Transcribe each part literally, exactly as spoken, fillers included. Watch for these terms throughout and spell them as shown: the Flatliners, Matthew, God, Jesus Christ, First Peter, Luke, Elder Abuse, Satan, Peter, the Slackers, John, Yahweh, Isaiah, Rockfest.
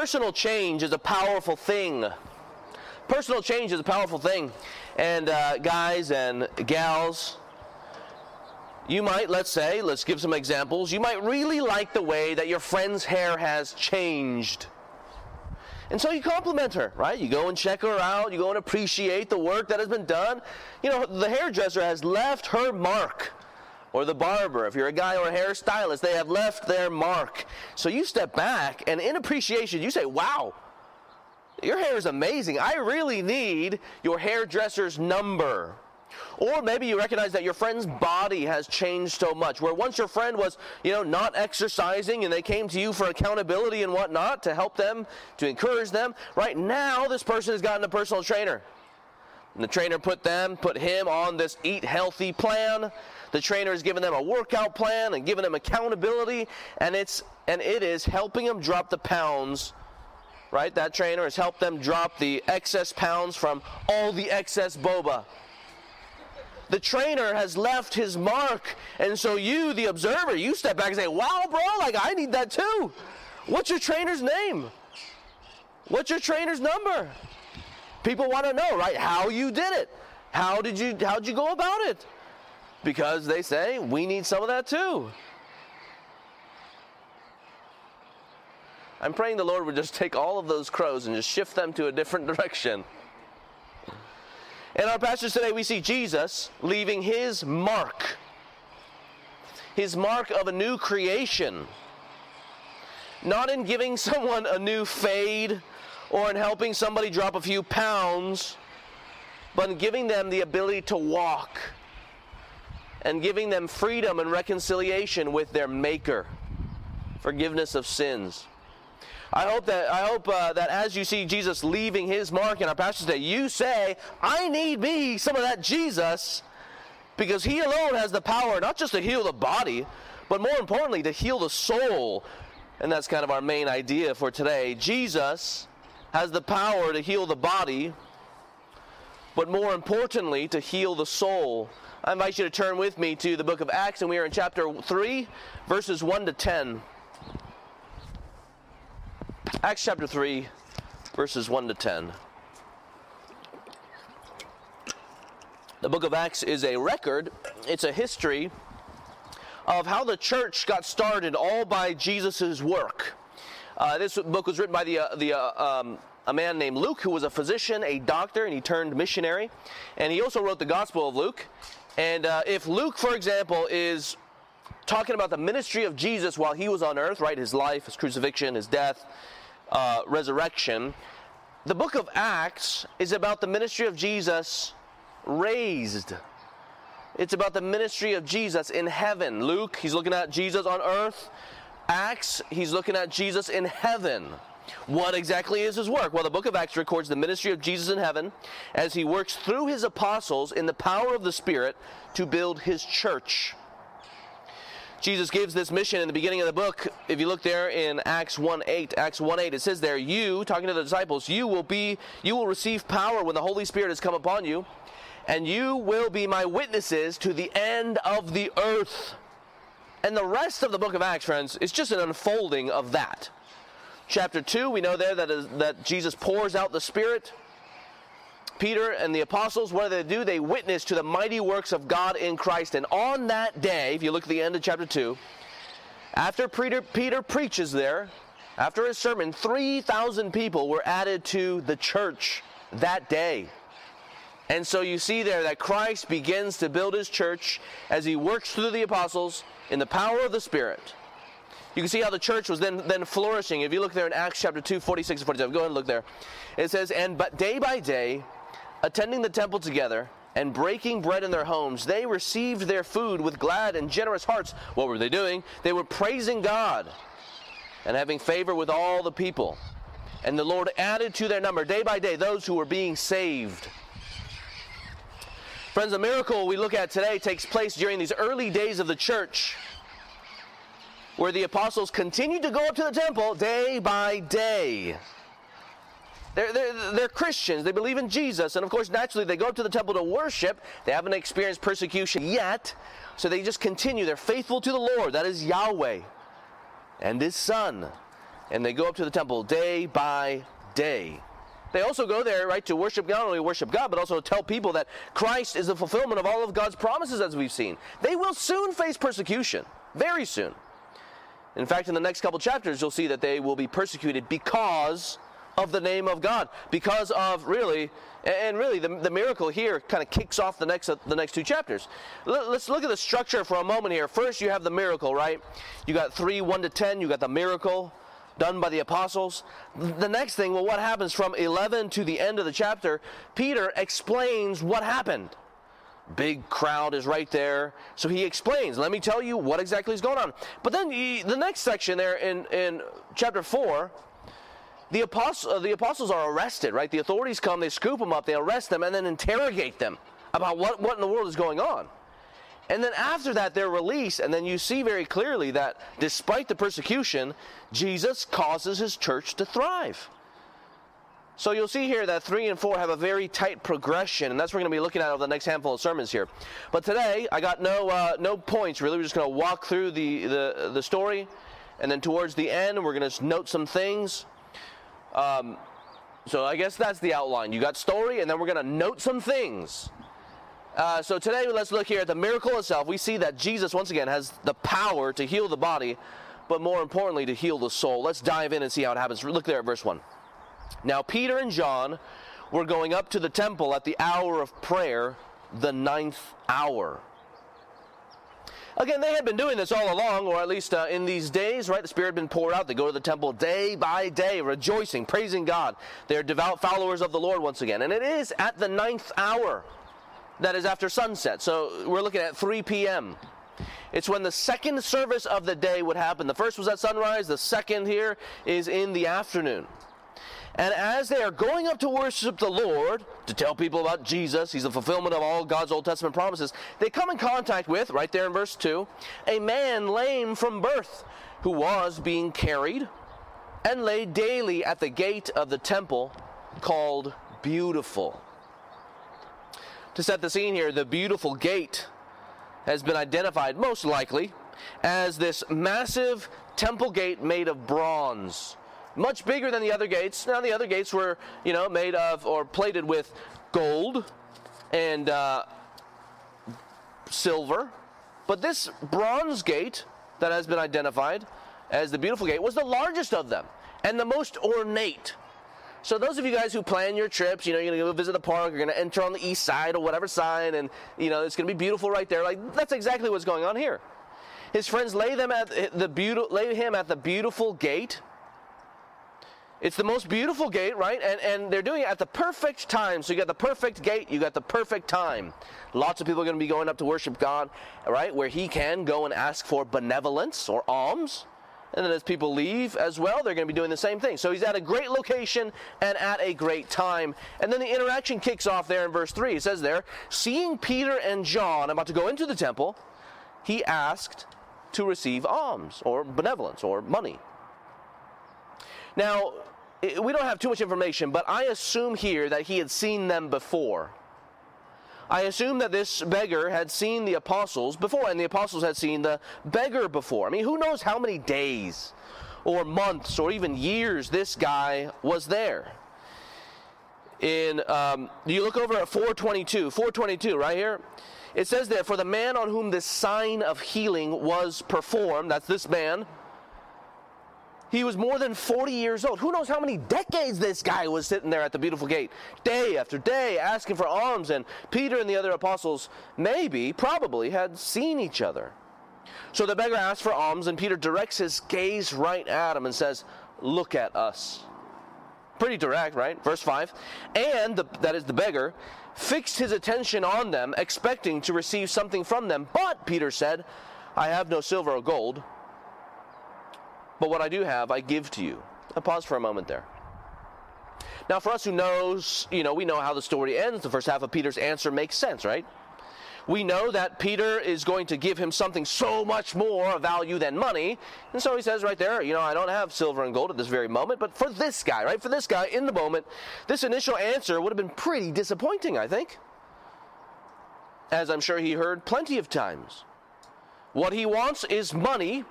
Personal change is a powerful thing. Personal change is a powerful thing. And uh, guys and gals, you might, let's say, let's give some examples. You might really like the way that your friend's hair has changed. And so you compliment her, right? You go and check her out. You go and appreciate the work that has been done. You know, the hairdresser has left her mark. Or the barber, if you're a guy or a hairstylist, they have left their mark. So you step back, and in appreciation, you say, wow, your hair is amazing. I really need your hairdresser's number. Or maybe you recognize that your friend's body has changed so much, where once your friend was, you know, not exercising, and they came to you for accountability and whatnot to help them, to encourage them. Right now, this person has gotten a personal trainer. And the trainer put them, put him on this eat healthy plan. The trainer has given them a workout plan and given them accountability, and it's and it is helping them drop the pounds, right? That trainer has helped them drop the excess pounds from all the excess boba. The trainer has left his mark, and so you, the observer, you step back and say, wow, bro, like I need that too. What's your trainer's name? What's your trainer's number? People want to know, right, how you did it. How did you, how'd you go about it? Because they say, we need some of that too. I'm praying the Lord would just take all of those crows and just shift them to a different direction. In our passage today, we see Jesus leaving his mark. His mark of a new creation. Not in giving someone a new fade, or in helping somebody drop a few pounds, but in giving them the ability to walk and giving them freedom and reconciliation with their Maker, forgiveness of sins. I hope that I hope uh, that as you see Jesus leaving his mark in our passage today, you say, I need me some of that Jesus, because he alone has the power not just to heal the body, but more importantly to heal the soul. And that's kind of our main idea for today. Jesus has the power to heal the body, but more importantly, to heal the soul. I invite you to turn with me to the book of Acts, and we are in chapter three, verses one to ten. Acts chapter three, verses one to ten. The book of Acts is a record, it's a history of how the church got started all by Jesus' work. Uh, this book was written by the, uh, the, uh, um, a man named Luke, who was a physician, a doctor, and he turned missionary. And he also wrote the Gospel of Luke. And uh, if Luke, for example, is talking about the ministry of Jesus while he was on earth, right, his life, his crucifixion, his death, uh, resurrection, the book of Acts is about the ministry of Jesus raised. It's about the ministry of Jesus in heaven. Luke, he's looking at Jesus on earth. Acts, he's looking at Jesus in heaven. What exactly is his work? Well, the book of Acts records the ministry of Jesus in heaven as he works through his apostles in the power of the Spirit to build his church. Jesus gives this mission in the beginning of the book. If you look there in Acts one eight, Acts one eight, it says there, you, talking to the disciples, you will be, you will receive power when the Holy Spirit has come upon you, and you will be my witnesses to the end of the earth. And the rest of the book of Acts, friends, is just an unfolding of that. Chapter two, we know there that, is, that Jesus pours out the Spirit. Peter and the apostles, what do they do? They witness to the mighty works of God in Christ. And on that day, if you look at the end of chapter two, after Peter, Peter preaches there, after his sermon, three thousand people were added to the church that day. And so you see there that Christ begins to build his church as he works through the apostles in the power of the Spirit. You can see how the church was then, then flourishing. If you look there in Acts chapter two, forty-six and forty-seven, go ahead and look there. It says, and but day by day, attending the temple together and breaking bread in their homes, they received their food with glad and generous hearts. What were they doing? They were praising God and having favor with all the people. And the Lord added to their number day by day those who were being saved. Friends, the miracle we look at today takes place during these early days of the church, where the apostles continued to go up to the temple day by day. They're, they're, they're Christians. They believe in Jesus. And, of course, naturally, they go up to the temple to worship. They haven't experienced persecution yet, so they just continue. They're faithful to the Lord. That is Yahweh and his Son. and they go up to the temple day by day. They also go there, right, to worship God, not only worship God, but also to tell people that Christ is the fulfillment of all of God's promises, as we've seen. They will soon face persecution, very soon. In fact, in the next couple chapters, you'll see that they will be persecuted because of the name of God, because of really, and really the, the miracle here kind of kicks off the next the next two chapters. Let's look at the structure for a moment here. First, you have the miracle, right? You got three, one to ten, you got the miracle done by the apostles. The next thing, well, what happens from eleven to the end of the chapter? Peter explains what happened. Big crowd is right there. So he explains, let me tell you what exactly is going on. But then he, the next section there in, in chapter four, the, apostle, uh, the apostles are arrested, right? The authorities come, they scoop them up, they arrest them, and then interrogate them about what, what in the world is going on. And then after that, they're released, and then you see very clearly that despite the persecution, Jesus causes his church to thrive. So you'll see here that three and four have a very tight progression, and that's what we're going to be looking at over the next handful of sermons here. But today, I got no uh, no points, really. We're just going to walk through the, the, the story, and then towards the end, we're going to note some things. Um, so I guess that's the outline. You got story, and then we're going to note some things. Uh, so today, let's look here at the miracle itself. We see that Jesus, once again, has the power to heal the body, but more importantly, to heal the soul. Let's dive in and see how it happens. Look there at verse one. Now Peter and John were going up to the temple at the hour of prayer, the ninth hour. Again, they had been doing this all along, or at least uh, in these days, right? The Spirit had been poured out. They go to the temple day by day, rejoicing, praising God. They're devout followers of the Lord once again. And it is at the ninth hour, that is after sunset. So we're looking at three p m It's when the second service of the day would happen. The first was at sunrise. The second here is in the afternoon. And as they are going up to worship the Lord, to tell people about Jesus, he's the fulfillment of all God's Old Testament promises, they come in contact with, right there in verse two, a man lame from birth, who was being carried and laid daily at the gate of the temple called Beautiful. To set the scene here, the Beautiful Gate has been identified most likely as this massive temple gate made of bronze, much bigger than the other gates. Now, the other gates were, you know, made of or plated with gold and uh, silver. But this bronze gate that has been identified as the Beautiful Gate was the largest of them and the most ornate. So those of you guys who plan your trips, you know, you're going to go visit the park, you're going to enter on the east side or whatever sign, and, you know, it's going to be beautiful right there. Like, that's exactly what's going on here. His friends lay, them at the beauti- lay him at the Beautiful Gate. It's the most beautiful gate, right? And, and they're doing it at the perfect time. So you got the perfect gate, you got the perfect time. Lots of people are going to be going up to worship God, right? Where he can go and ask for benevolence or alms. And then as people leave as well, they're going to be doing the same thing. So he's at a great location and at a great time. And then the interaction kicks off there in verse three. It says there, seeing Peter and John about to go into the temple, he asked to receive alms or benevolence or money. Now, we don't have too much information, but I assume here that he had seen them before. I assume that this beggar had seen the apostles before, and the apostles had seen the beggar before. I mean, who knows how many days or months or even years this guy was there. In um, you look over at four twenty-two, four twenty-two right here. It says there, for the man on whom this sign of healing was performed, that's this man, he was more than forty years old. Who knows how many decades this guy was sitting there at the Beautiful Gate, day after day, asking for alms. And Peter and the other apostles maybe, probably, had seen each other. So the beggar asked for alms, and Peter directs his gaze right at him and says, "Look at us." Pretty direct, right? Verse five. And, the, that is the beggar, fixed his attention on them, expecting to receive something from them. But, Peter said, "I have no silver or gold, but what I do have, I give to you." I'll pause for a moment there. Now, for us who knows, you know, we know how the story ends. The first half of Peter's answer makes sense, right? We know that Peter is going to give him something so much more of value than money. And so he says right there, you know, "I don't have silver and gold at this very moment." But for this guy, right, for this guy in the moment, this initial answer would have been pretty disappointing, I think. As I'm sure he heard plenty of times. What he wants is money.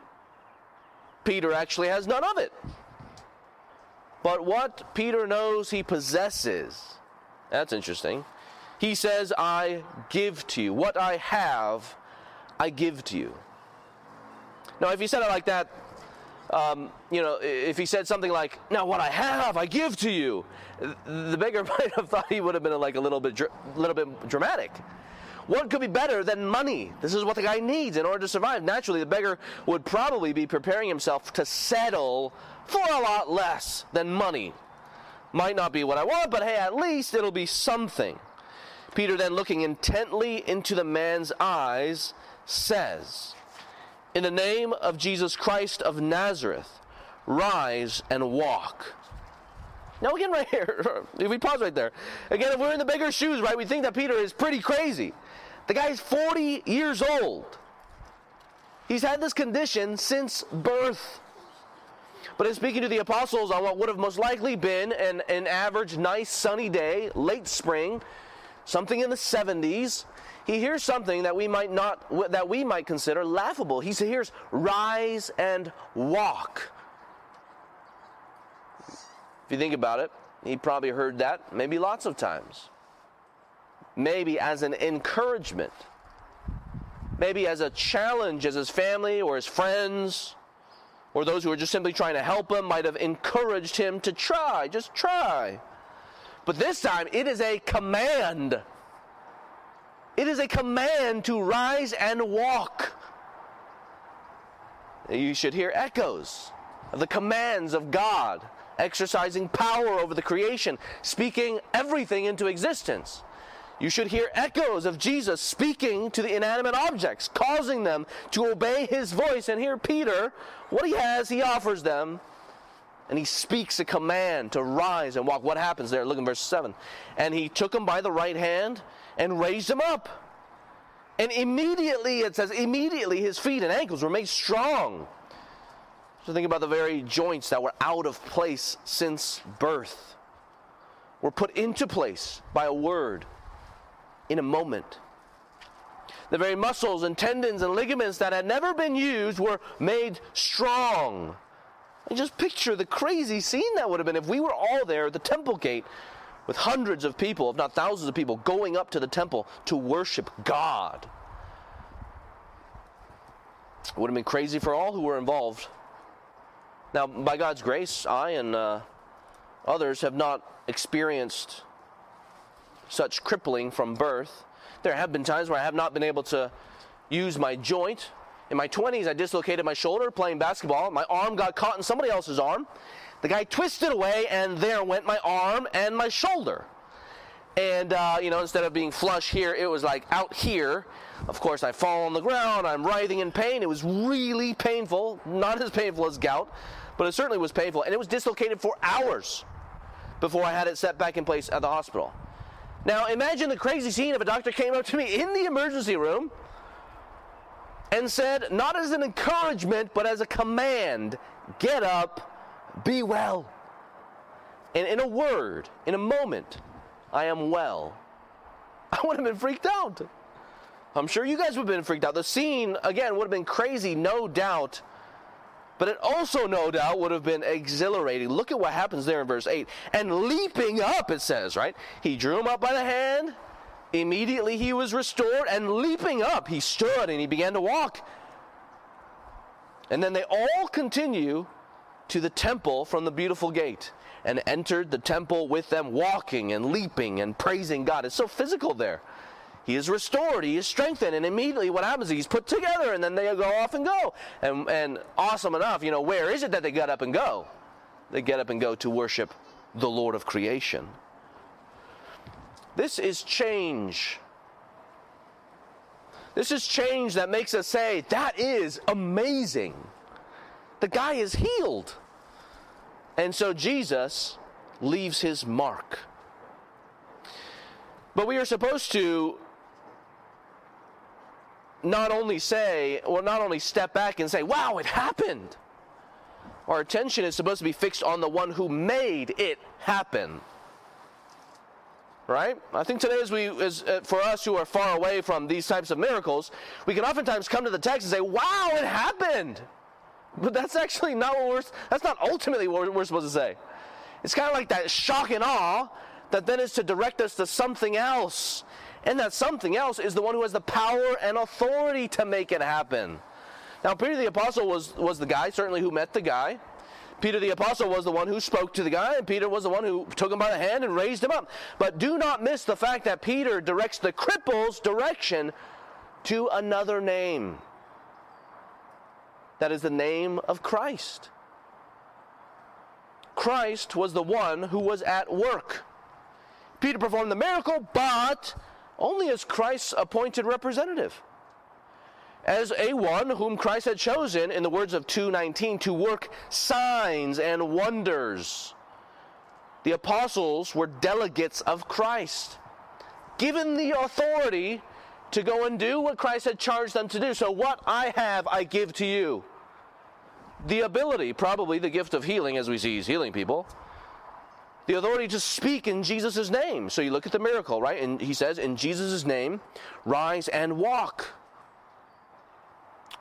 Peter actually has none of it. But what Peter knows he possesses, that's interesting. He says, I give to you. What I have, I give to you. Now, if he said it like that, um, you know, if he said something like, now what I have, I give to you, the beggar might have thought he would have been like a little bit, dr- little bit dramatic. What could be better than money? This is what the guy needs in order to survive. Naturally, the beggar would probably be preparing himself to settle for a lot less than money. Might not be what I want, but hey, at least it'll be something. Peter then, looking intently into the man's eyes, says, in the name of Jesus Christ of Nazareth, rise and walk. Now again, right here, if we pause right there, again, if we're in the beggar's shoes, right, we think that Peter is pretty crazy. The guy's forty years old. He's had this condition since birth. But in speaking to the apostles on what would have most likely been an, an average, nice, sunny day, late spring, something in the seventies, he hears something that we might not, that we might consider laughable. He hears, "Rise and walk." If you think about it, he probably heard that maybe lots of times. Maybe as an encouragement. Maybe as a challenge, as his family or his friends or those who were just simply trying to help him might have encouraged him to try, just try. But this time, it is a command. It is a command to rise and walk. You should hear echoes of the commands of God, exercising power over the creation, speaking everything into existence. You should hear echoes of Jesus speaking to the inanimate objects, causing them to obey his voice. And here Peter, what he has, he offers them. And he speaks a command to rise and walk. What happens there? Look in verse seven. And he took him by the right hand and raised him up. And immediately, it says, immediately his feet and ankles were made strong. So think about the very joints that were out of place since birth were put into place by a word. In a moment. The very muscles and tendons and ligaments that had never been used were made strong. And just picture the crazy scene that would have been if we were all there at the temple gate with hundreds of people, if not thousands of people, going up to the temple to worship God. It would have been crazy for all who were involved. Now, by God's grace, I and uh, others have not experienced such crippling from birth. There have been times where I have not been able to use my joint. In my twenties, I dislocated my shoulder playing basketball. My arm got caught in somebody else's arm. The guy twisted away, and there went my arm and my shoulder. And, uh, you know, instead of being flush here, it was like out here. Of course, I fall on the ground. I'm writhing in pain. It was really painful. Not as painful as gout, but it certainly was painful. And it was dislocated for hours before I had it set back in place at the hospital. Now, imagine the crazy scene if a doctor came up to me in the emergency room and said, not as an encouragement, but as a command, get up, be well. And in a word, in a moment, I am well. I would have been freaked out. I'm sure you guys would have been freaked out. The scene, again, would have been crazy, no doubt. But it also, no doubt, would have been exhilarating. Look at what happens there in verse eight. And leaping up, it says, right? He drew him up by the hand. Immediately he was restored. And leaping up, he stood and he began to walk. And then they all continue to the temple from the beautiful gate. And entered the temple with them, walking and leaping and praising God. It's so physical there. He is restored, he is strengthened, and immediately what happens is he's put together, and then they go off and go. And, and awesome enough, you know, where is it that they get up and go? They get up and go to worship the Lord of creation. This is change. This is change that makes us say, that is amazing. The guy is healed. And so Jesus leaves his mark. But we are supposed to not only say, or not only step back and say, wow, it happened. Our attention is supposed to be fixed on the one who made it happen. Right? I think today, as we, as, uh, for us who are far away from these types of miracles, we can oftentimes come to the text and say, wow, it happened. But that's actually not what we're, that's not ultimately what we're supposed to say. It's kind of like that shock and awe that then is to direct us to something else. And that something else is the one who has the power and authority to make it happen. Now, Peter the Apostle was, was the guy, certainly, who met the guy. Peter the Apostle was the one who spoke to the guy, and Peter was the one who took him by the hand and raised him up. But do not miss the fact that Peter directs the cripple's direction to another name. That is the name of Christ. Christ was the one who was at work. Peter performed the miracle, but only as Christ's appointed representative, as a one whom Christ had chosen, in the words of two nineteen, to work signs and wonders. The apostles were delegates of Christ, given the authority to go and do what Christ had charged them to do. So what I have, I give to you. The ability, probably the gift of healing, as we see he's healing people. The authority to speak in Jesus' name. So you look at the miracle, right? And he says, in Jesus' name, rise and walk.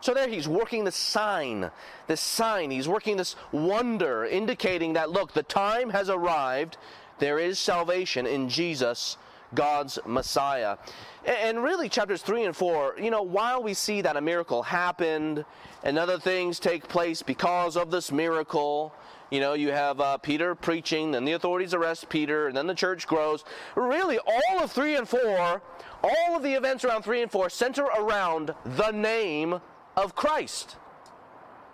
So there he's working the sign, this sign. He's working this wonder, indicating that, look, the time has arrived. There is salvation in Jesus, God's Messiah. And really, chapters three and four, you know, while we see that a miracle happened and other things take place because of this miracle, you know, you have uh, Peter preaching, then the authorities arrest Peter, and then the church grows. Really, all of three and four, all of the events around three and four center around the name of Christ.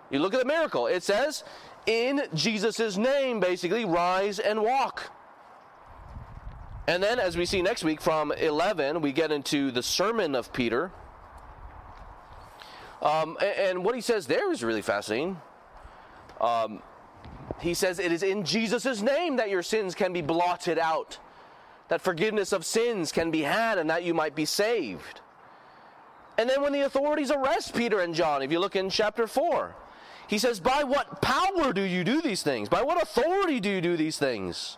You look at the miracle. It says, in Jesus' name, basically, rise and walk. And then, as we see next week, from eleven, we get into the sermon of Peter. Um, and, and what he says there is really fascinating. Um, he says, it is in Jesus' name that your sins can be blotted out, that forgiveness of sins can be had, and that you might be saved. And then when the authorities arrest Peter and John, if you look in chapter four, he says, by what power do you do these things? By what authority do you do these things?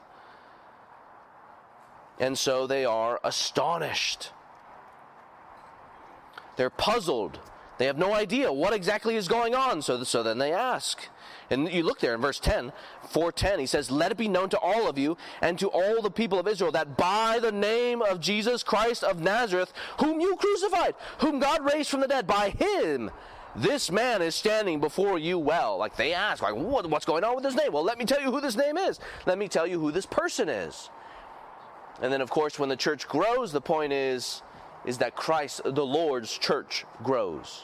And so they are astonished. They're puzzled. They have no idea what exactly is going on. So, so then they ask. And you look there in verse ten, four ten, he says, let it be known to all of you and to all the people of Israel that by the name of Jesus Christ of Nazareth, whom you crucified, whom God raised from the dead, by him this man is standing before you well. Like they ask, like, what, what's going on with this name? Well, let me tell you who this name is. Let me tell you who this person is. And then, of course, when the church grows, the point is, is that Christ, the Lord's church, grows.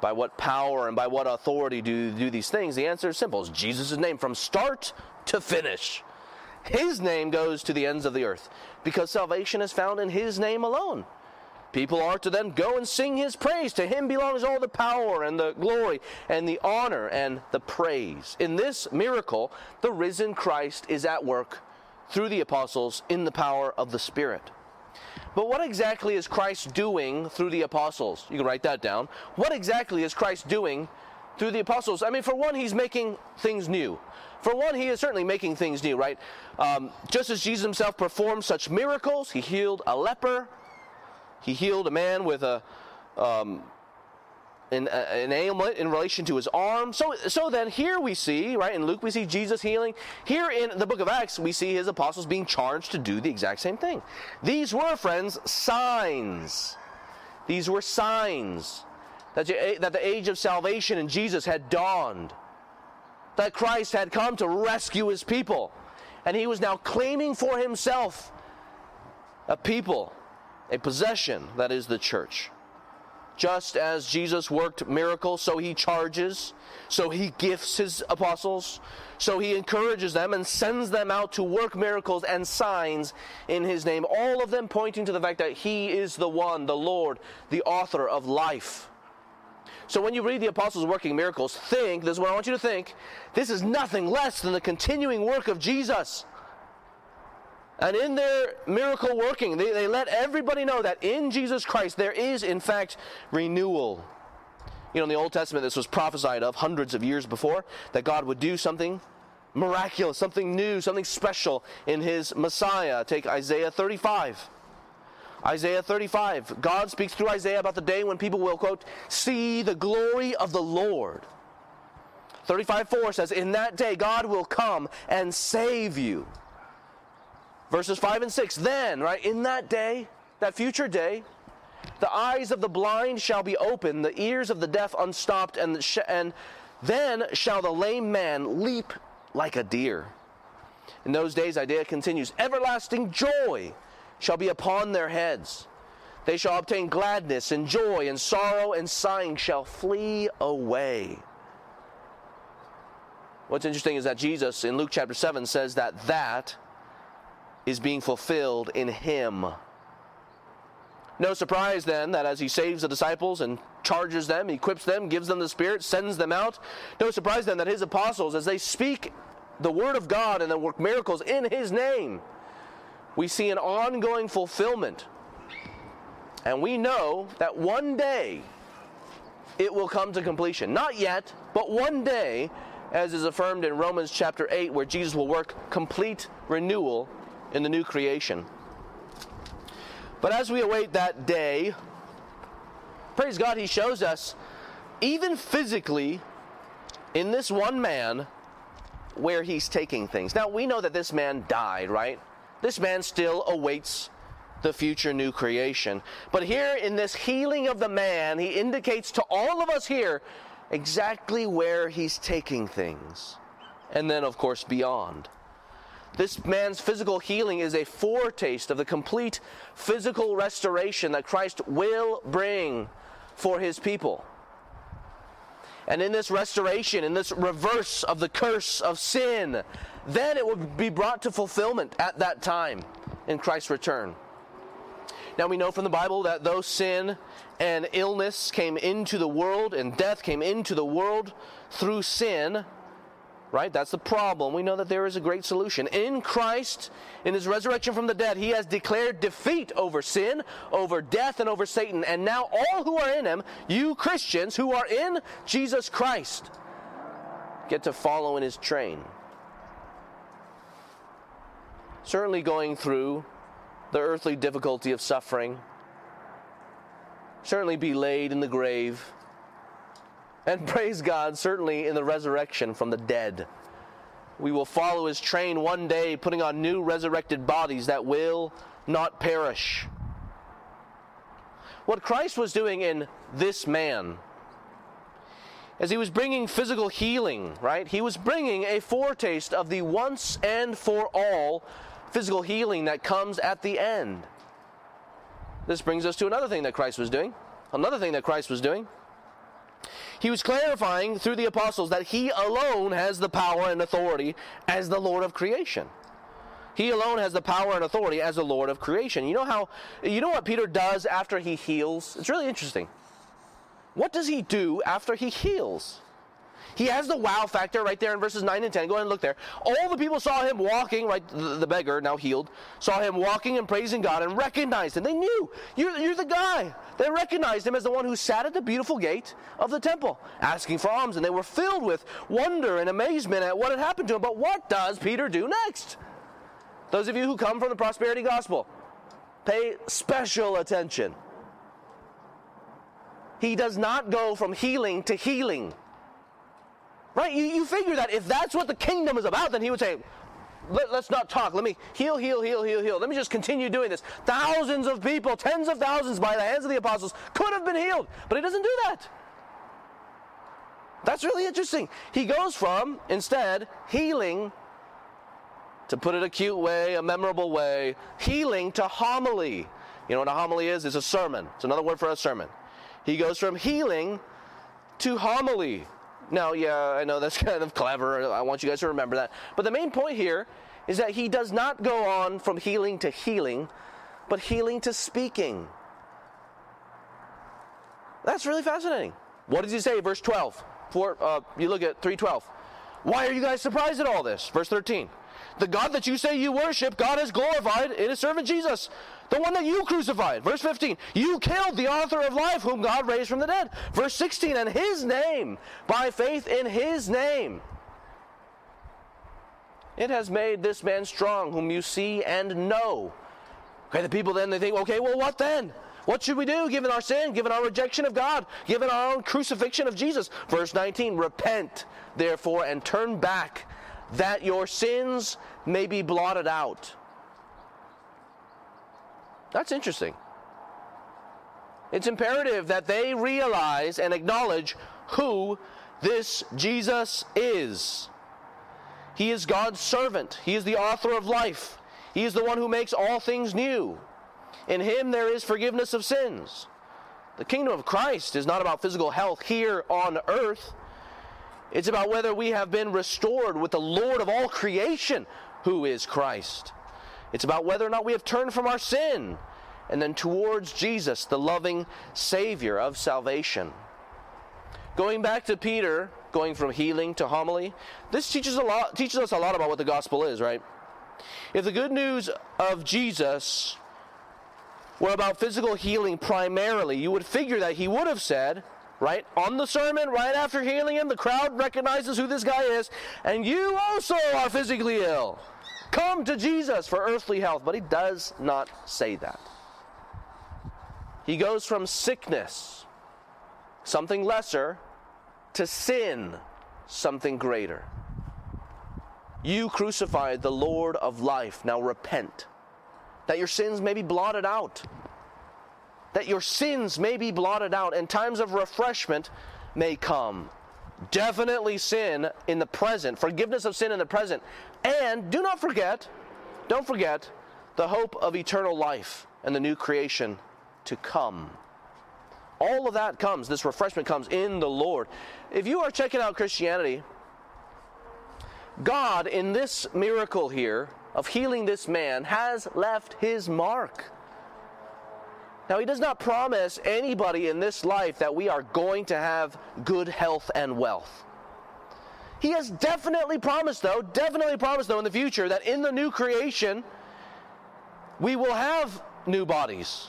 By what power and by what authority do you do these things? The answer is simple. It's Jesus' name from start to finish. His name goes to the ends of the earth because salvation is found in his name alone. People are to then go and sing his praise. To him belongs all the power and the glory and the honor and the praise. In this miracle, the risen Christ is at work through the apostles in the power of the Spirit. But what exactly is Christ doing through the apostles? You can write that down. What exactly is Christ doing through the apostles? I mean, for one, he's making things new. For one, he is certainly making things new, right? Um, just as Jesus himself performed such miracles, he healed a leper. He healed a man with a, um, an, an ailment in relation to his arm. So, so then here we see, right, in Luke we see Jesus healing. Here in the book of Acts we see his apostles being charged to do the exact same thing. These were, friends, signs. These were signs that, you, that the age of salvation in Jesus had dawned, that Christ had come to rescue his people. And he was now claiming for himself a people, a possession, that is the church. Just as Jesus worked miracles, so he charges, so he gifts his apostles, so he encourages them and sends them out to work miracles and signs in his name. All of them pointing to the fact that he is the one, the Lord, the author of life. So when you read the apostles working miracles, think, this is what I want you to think, this is nothing less than the continuing work of Jesus. And in their miracle working, they, they let everybody know that in Jesus Christ there is, in fact, renewal. You know, in the Old Testament, this was prophesied of hundreds of years before, that God would do something miraculous, something new, something special in his Messiah. Take Isaiah thirty-five. Isaiah thirty-five. God speaks through Isaiah about the day when people will, quote, see the glory of the Lord. thirty-five four says, in that day God will come and save you. Verses five and six, then, right, in that day, that future day, the eyes of the blind shall be opened, the ears of the deaf unstopped, and, the sh and then shall the lame man leap like a deer. In those days, Isaiah continues, everlasting joy shall be upon their heads. They shall obtain gladness and joy, and sorrow and sighing shall flee away. What's interesting is that Jesus in Luke chapter seven says that that is being fulfilled in him. No surprise then that as he saves the disciples and charges them, equips them, gives them the Spirit, sends them out, no surprise then that his apostles, as they speak the word of God and then work miracles in his name, we see an ongoing fulfillment. And we know that one day it will come to completion. Not yet, but one day, as is affirmed in Romans chapter eight, where Jesus will work complete renewal in the new creation. But as we await that day, praise God, he shows us, even physically, in this one man, where he's taking things. Now, we know that this man died, right? This man still awaits the future new creation. But here in this healing of the man, he indicates to all of us here exactly where he's taking things. And then, of course, beyond. This man's physical healing is a foretaste of the complete physical restoration that Christ will bring for his people. And in this restoration, in this reverse of the curse of sin, then it will be brought to fulfillment at that time in Christ's return. Now we know from the Bible that though sin and illness came into the world and death came into the world through sin, right? That's the problem. We know that there is a great solution. In Christ, in his resurrection from the dead, he has declared defeat over sin, over death, and over Satan. And now all who are in him, you Christians who are in Jesus Christ, get to follow in his train. Certainly going through the earthly difficulty of suffering, certainly be laid in the grave, and praise God, certainly in the resurrection from the dead. We will follow his train one day, putting on new resurrected bodies that will not perish. What Christ was doing in this man, as he was bringing physical healing, right? He was bringing a foretaste of the once and for all physical healing that comes at the end. This brings us to another thing that Christ was doing. Another thing that Christ was doing. He was clarifying through the apostles that he alone has the power and authority as the Lord of creation. He alone has the power and authority as the Lord of creation. You know how, you know what Peter does after he heals? It's really interesting. What does he do after he heals? He has the wow factor right there in verses nine and ten. Go ahead and look there. All the people saw him walking, right, the beggar, now healed, saw him walking and praising God and recognized him. They knew, you're, you're the guy. They recognized him as the one who sat at the beautiful gate of the temple, asking for alms, and they were filled with wonder and amazement at what had happened to him. But what does Peter do next? Those of you who come from the prosperity gospel, pay special attention. He does not go from healing to healing. Right? You, you figure that if that's what the kingdom is about, then he would say, Let, let's not talk. Let me heal, heal, heal, heal, heal. Let me just continue doing this. Thousands of people, tens of thousands by the hands of the apostles could have been healed, but he doesn't do that. That's really interesting. He goes from, instead, healing, to put it a cute way, a memorable way, healing to homily. You know what a homily is? It's a sermon. It's another word for a sermon. He goes from healing to homily. Now, yeah, I know that's kind of clever. I want you guys to remember that. But the main point here is that he does not go on from healing to healing, but healing to speaking. That's really fascinating. What does he say? Verse twelve. For, uh, you look at three twelve. Why are you guys surprised at all this? Verse thirteen. The God that you say you worship, God has glorified in his servant Jesus, the one that you crucified. Verse fifteen, you killed the author of life, whom God raised from the dead. Verse sixteen, and his name, by faith in his name, it has made this man strong, whom you see and know. Okay, the people then, they think, okay, well, what then? What should we do given our sin, given our rejection of God, given our own crucifixion of Jesus? Verse nineteen, repent therefore and turn back that your sins may be blotted out. That's interesting. It's imperative that they realize and acknowledge who this Jesus is. He is God's servant. He is the author of life. He is the one who makes all things new. In Him there is forgiveness of sins. The kingdom of Christ is not about physical health here on earth. It's about whether we have been restored with the Lord of all creation, who is Christ. It's about whether or not we have turned from our sin and then towards Jesus, the loving Savior of salvation. Going back to Peter, going from healing to homily, this teaches a lot, teaches us a lot about what the gospel is, right? If the good news of Jesus were about physical healing primarily, you would figure that he would have said, right, on the sermon, right after healing him, the crowd recognizes who this guy is, and you also are physically ill. Come to Jesus for earthly health. But he does not say that. He goes from sickness, something lesser, to sin, something greater. You crucified the Lord of life. Now repent, that your sins may be blotted out. That your sins may be blotted out, and times of refreshment may come. Definitely sin in the present, forgiveness of sin in the present. And do not forget, don't forget, the hope of eternal life and the new creation to come. All of that comes, this refreshment comes in the Lord. If you are checking out Christianity, God in this miracle here of healing this man has left his mark. Now, he does not promise anybody in this life that we are going to have good health and wealth. He has definitely promised, though, definitely promised, though, in the future that in the new creation, we will have new bodies.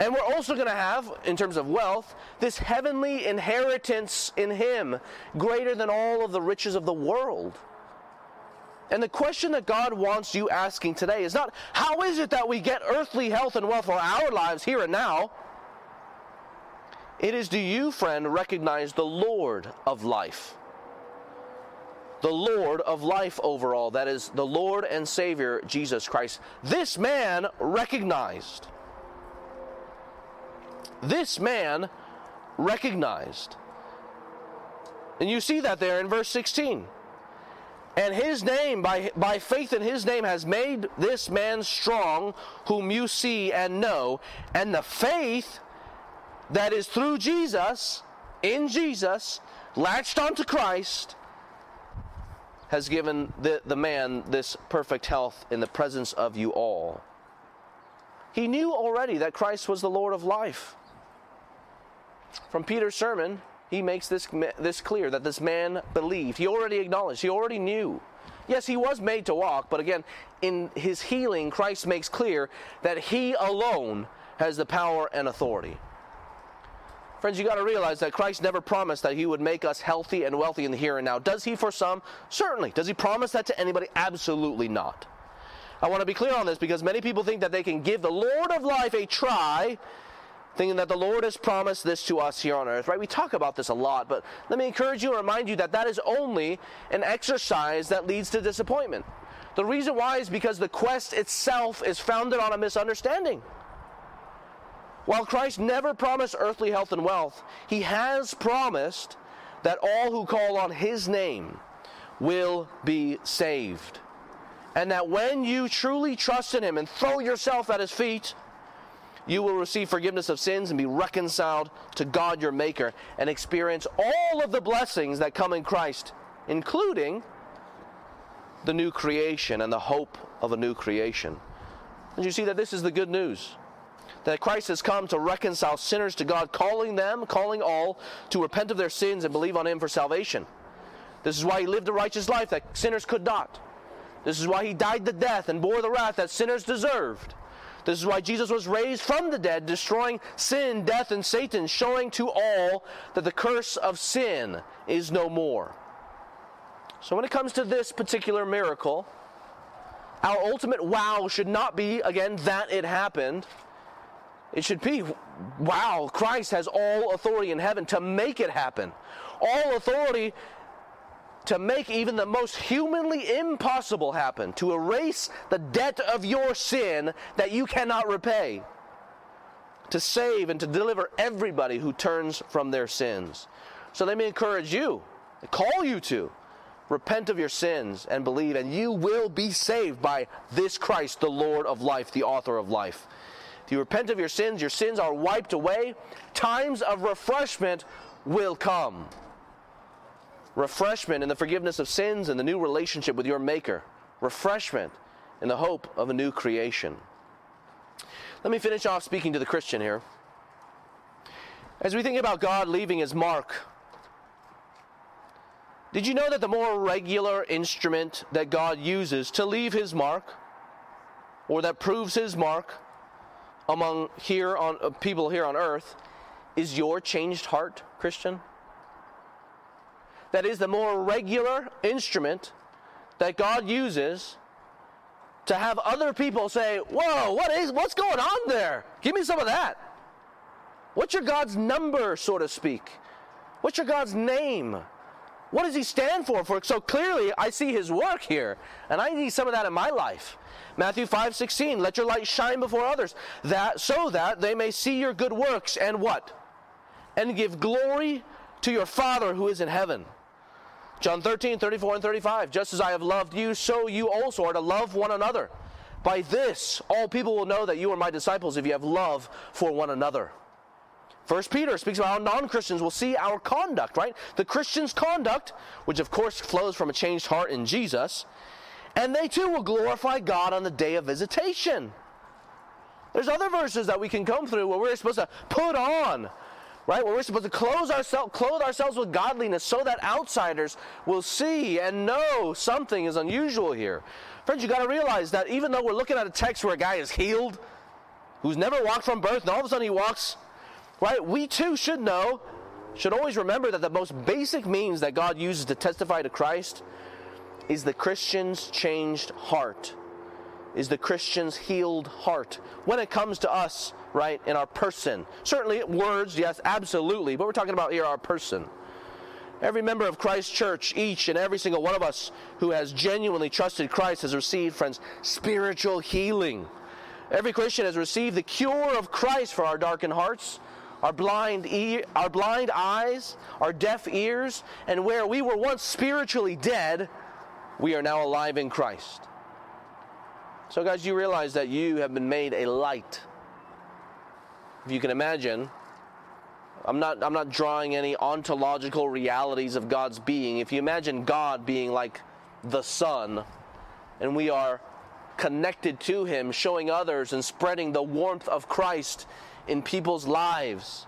And we're also going to have, in terms of wealth, this heavenly inheritance in him, greater than all of the riches of the world. And the question that God wants you asking today is not, how is it that we get earthly health and wealth for our lives here and now? It is, do you, friend, recognize the Lord of life? The Lord of life overall, that is the Lord and Savior, Jesus Christ. This man recognized. This man recognized. And you see that there in verse sixteen. And his name, by, by faith in his name, has made this man strong, whom you see and know. And the faith that is through Jesus, in Jesus, latched onto Christ, has given the, the man this perfect health in the presence of you all. He knew already that Christ was the Lord of life. From Peter's sermon, he makes this, this clear, that this man believed. He already acknowledged. He already knew. Yes, he was made to walk, but again, in his healing, Christ makes clear that he alone has the power and authority. Friends, you got to realize that Christ never promised that he would make us healthy and wealthy in the here and now. Does he for some? Certainly. Does he promise that to anybody? Absolutely not. I want to be clear on this, because many people think that they can give the Lord of life a try, thinking that the Lord has promised this to us here on earth, right? We talk about this a lot, but let me encourage you and remind you that that is only an exercise that leads to disappointment. The reason why is because the quest itself is founded on a misunderstanding. While Christ never promised earthly health and wealth, he has promised that all who call on his name will be saved. And that when you truly trust in him and throw yourself at his feet, you will receive forgiveness of sins and be reconciled to God your Maker and experience all of the blessings that come in Christ, including the new creation and the hope of a new creation. And you see that this is the good news, that Christ has come to reconcile sinners to God, calling them, calling all, to repent of their sins and believe on him for salvation. This is why he lived a righteous life that sinners could not. This is why he died the death and bore the wrath that sinners deserved. This is why Jesus was raised from the dead, destroying sin, death, and Satan, showing to all that the curse of sin is no more. So when it comes to this particular miracle, our ultimate wow should not be, again, that it happened. It should be, wow, Christ has all authority in heaven to make it happen. All authority to make even the most humanly impossible happen, to erase the debt of your sin that you cannot repay, to save and to deliver everybody who turns from their sins. So let me encourage you, call you to repent of your sins and believe, and you will be saved by this Christ, the Lord of life, the author of life. If you repent of your sins, your sins are wiped away. Times of refreshment will come. Refreshment in the forgiveness of sins and the new relationship with your Maker. Refreshment in the hope of a new creation. Let me finish off speaking to the Christian here. As we think about God leaving His mark, did you know that the more regular instrument that God uses to leave His mark, or that proves His mark among here on uh, people here on earth, is your changed heart, Christian? That is the more regular instrument that God uses to have other people say, whoa, what is, what's going on there? Give me some of that. What's your God's number, so to speak? What's your God's name? What does He stand for? For so clearly I see His work here, and I need some of that in my life. Matthew five sixteen, let your light shine before others, that so that they may see your good works and what? And give glory to your Father who is in heaven. John thirteen, thirty-four and thirty-five, just as I have loved you, so you also are to love one another. By this, all people will know that you are my disciples if you have love for one another. First Peter speaks about how non-Christians will see our conduct, right? The Christian's conduct, which of course flows from a changed heart in Jesus, and they too will glorify God on the day of visitation. There's other verses that we can come through where we're supposed to put on, right? Where we're supposed to clothe ourselves, clothe ourselves with godliness so that outsiders will see and know something is unusual here. Friends, you got to realize that even though we're looking at a text where a guy is healed, who's never walked from birth, and all of a sudden he walks, right? We too should know, should always remember that the most basic means that God uses to testify to Christ is the Christian's changed heart, is the Christian's healed heart. When it comes to us, right, in our person, certainly words, yes, absolutely, but we're talking about here our person. Every member of Christ's church, each and every single one of us who has genuinely trusted Christ has received, friends, spiritual healing. Every Christian has received the cure of Christ for our darkened hearts, Our blind, ear, our blind eyes, our deaf ears, and where we were once spiritually dead, we are now alive in Christ. So guys, you realize that you have been made a light. If you can imagine, I'm not, I'm not drawing any ontological realities of God's being. If you imagine God being like the sun, and we are connected to Him, showing others and spreading the warmth of Christ in people's lives,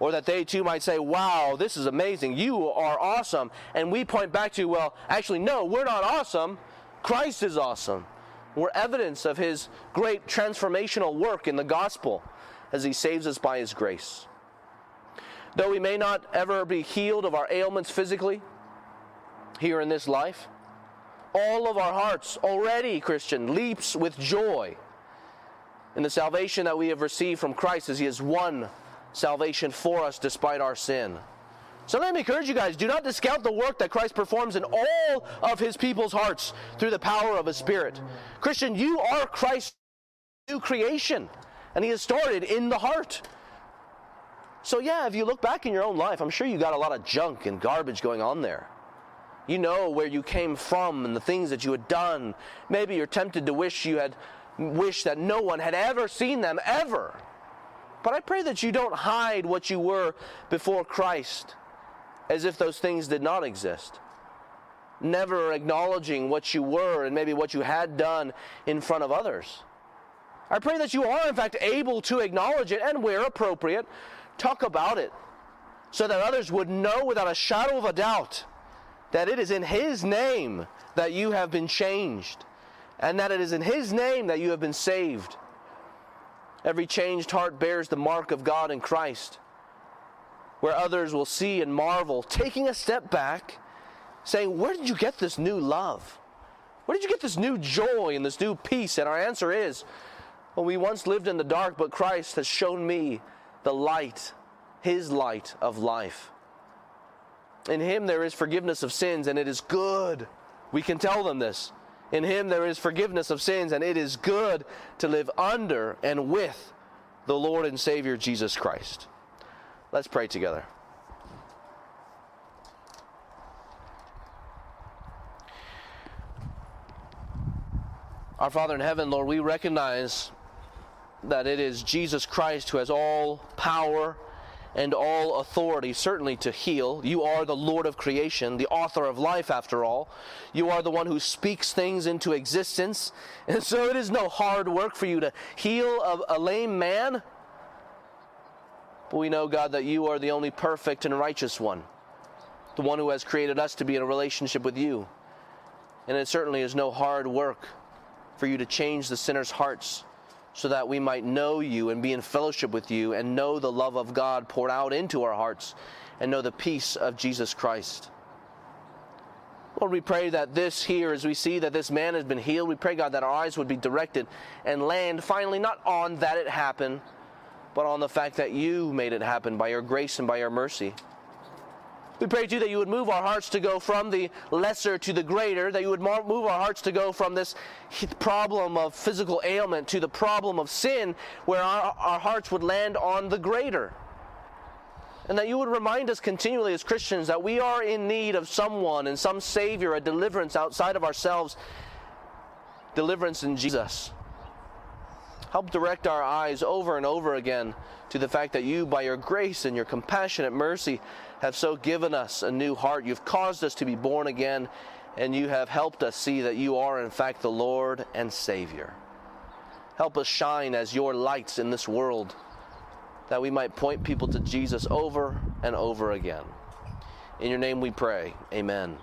or that they too might say, wow, this is amazing, you are awesome, and we point back to, well, actually no, we're not awesome, Christ is awesome. We're evidence of His great transformational work in the gospel as He saves us by His grace. Though we may not ever be healed of our ailments physically here in this life, all of our hearts already, Christian, leaps with joy in the salvation that we have received from Christ, as He has won salvation for us despite our sin. So let me encourage you guys, do not discount the work that Christ performs in all of His people's hearts through the power of His Spirit. Christian, you are Christ's new creation, and He has started in the heart. So yeah, if you look back in your own life, I'm sure you got a lot of junk and garbage going on there. You know where you came from and the things that you had done. Maybe you're tempted to wish you had wish that no one had ever seen them, ever. But I pray that you don't hide what you were before Christ as if those things did not exist. Never acknowledging what you were and maybe what you had done in front of others. I pray that you are, in fact, able to acknowledge it and, where appropriate, talk about it so that others would know without a shadow of a doubt that it is in His name that you have been changed, and that it is in His name that you have been saved. Every changed heart bears the mark of God in Christ, where others will see and marvel, taking a step back, saying, where did you get this new love? Where did you get this new joy and this new peace? And our answer is, Well, we once lived in the dark, but Christ has shown me the light, his light of life. In him there is forgiveness of sins, and it is good. We can tell them this. In him there is forgiveness of sins, and it is good to live under and with the Lord and Savior Jesus Christ. Let's pray together. Our Father in heaven, Lord, we recognize that it is Jesus Christ who has all power and all authority, certainly to heal. You are the Lord of creation, the author of life, after all. You are the one who speaks things into existence. And so it is no hard work for you to heal a, a lame man. But we know, God, that you are the only perfect and righteous one, the one who has created us to be in a relationship with you. And it certainly is no hard work for you to change the sinners' hearts so that we might know you and be in fellowship with you and know the love of God poured out into our hearts and know the peace of Jesus Christ. Lord, we pray that this here, as we see that this man has been healed, we pray, God, that our eyes would be directed and land finally not on that it happened, but on the fact that you made it happen by your grace and by your mercy. We pray, too, that you would move our hearts to go from the lesser to the greater, that you would move our hearts to go from this problem of physical ailment to the problem of sin, where our, our hearts would land on the greater. And that you would remind us continually as Christians that we are in need of someone and some Savior, a deliverance outside of ourselves, deliverance in Jesus. Help direct our eyes over and over again to the fact that you, by your grace and your compassionate mercy, have so given us a new heart. You've caused us to be born again, and you have helped us see that you are, in fact, the Lord and Savior. Help us shine as your lights in this world, that we might point people to Jesus over and over again. In your name we pray. Amen.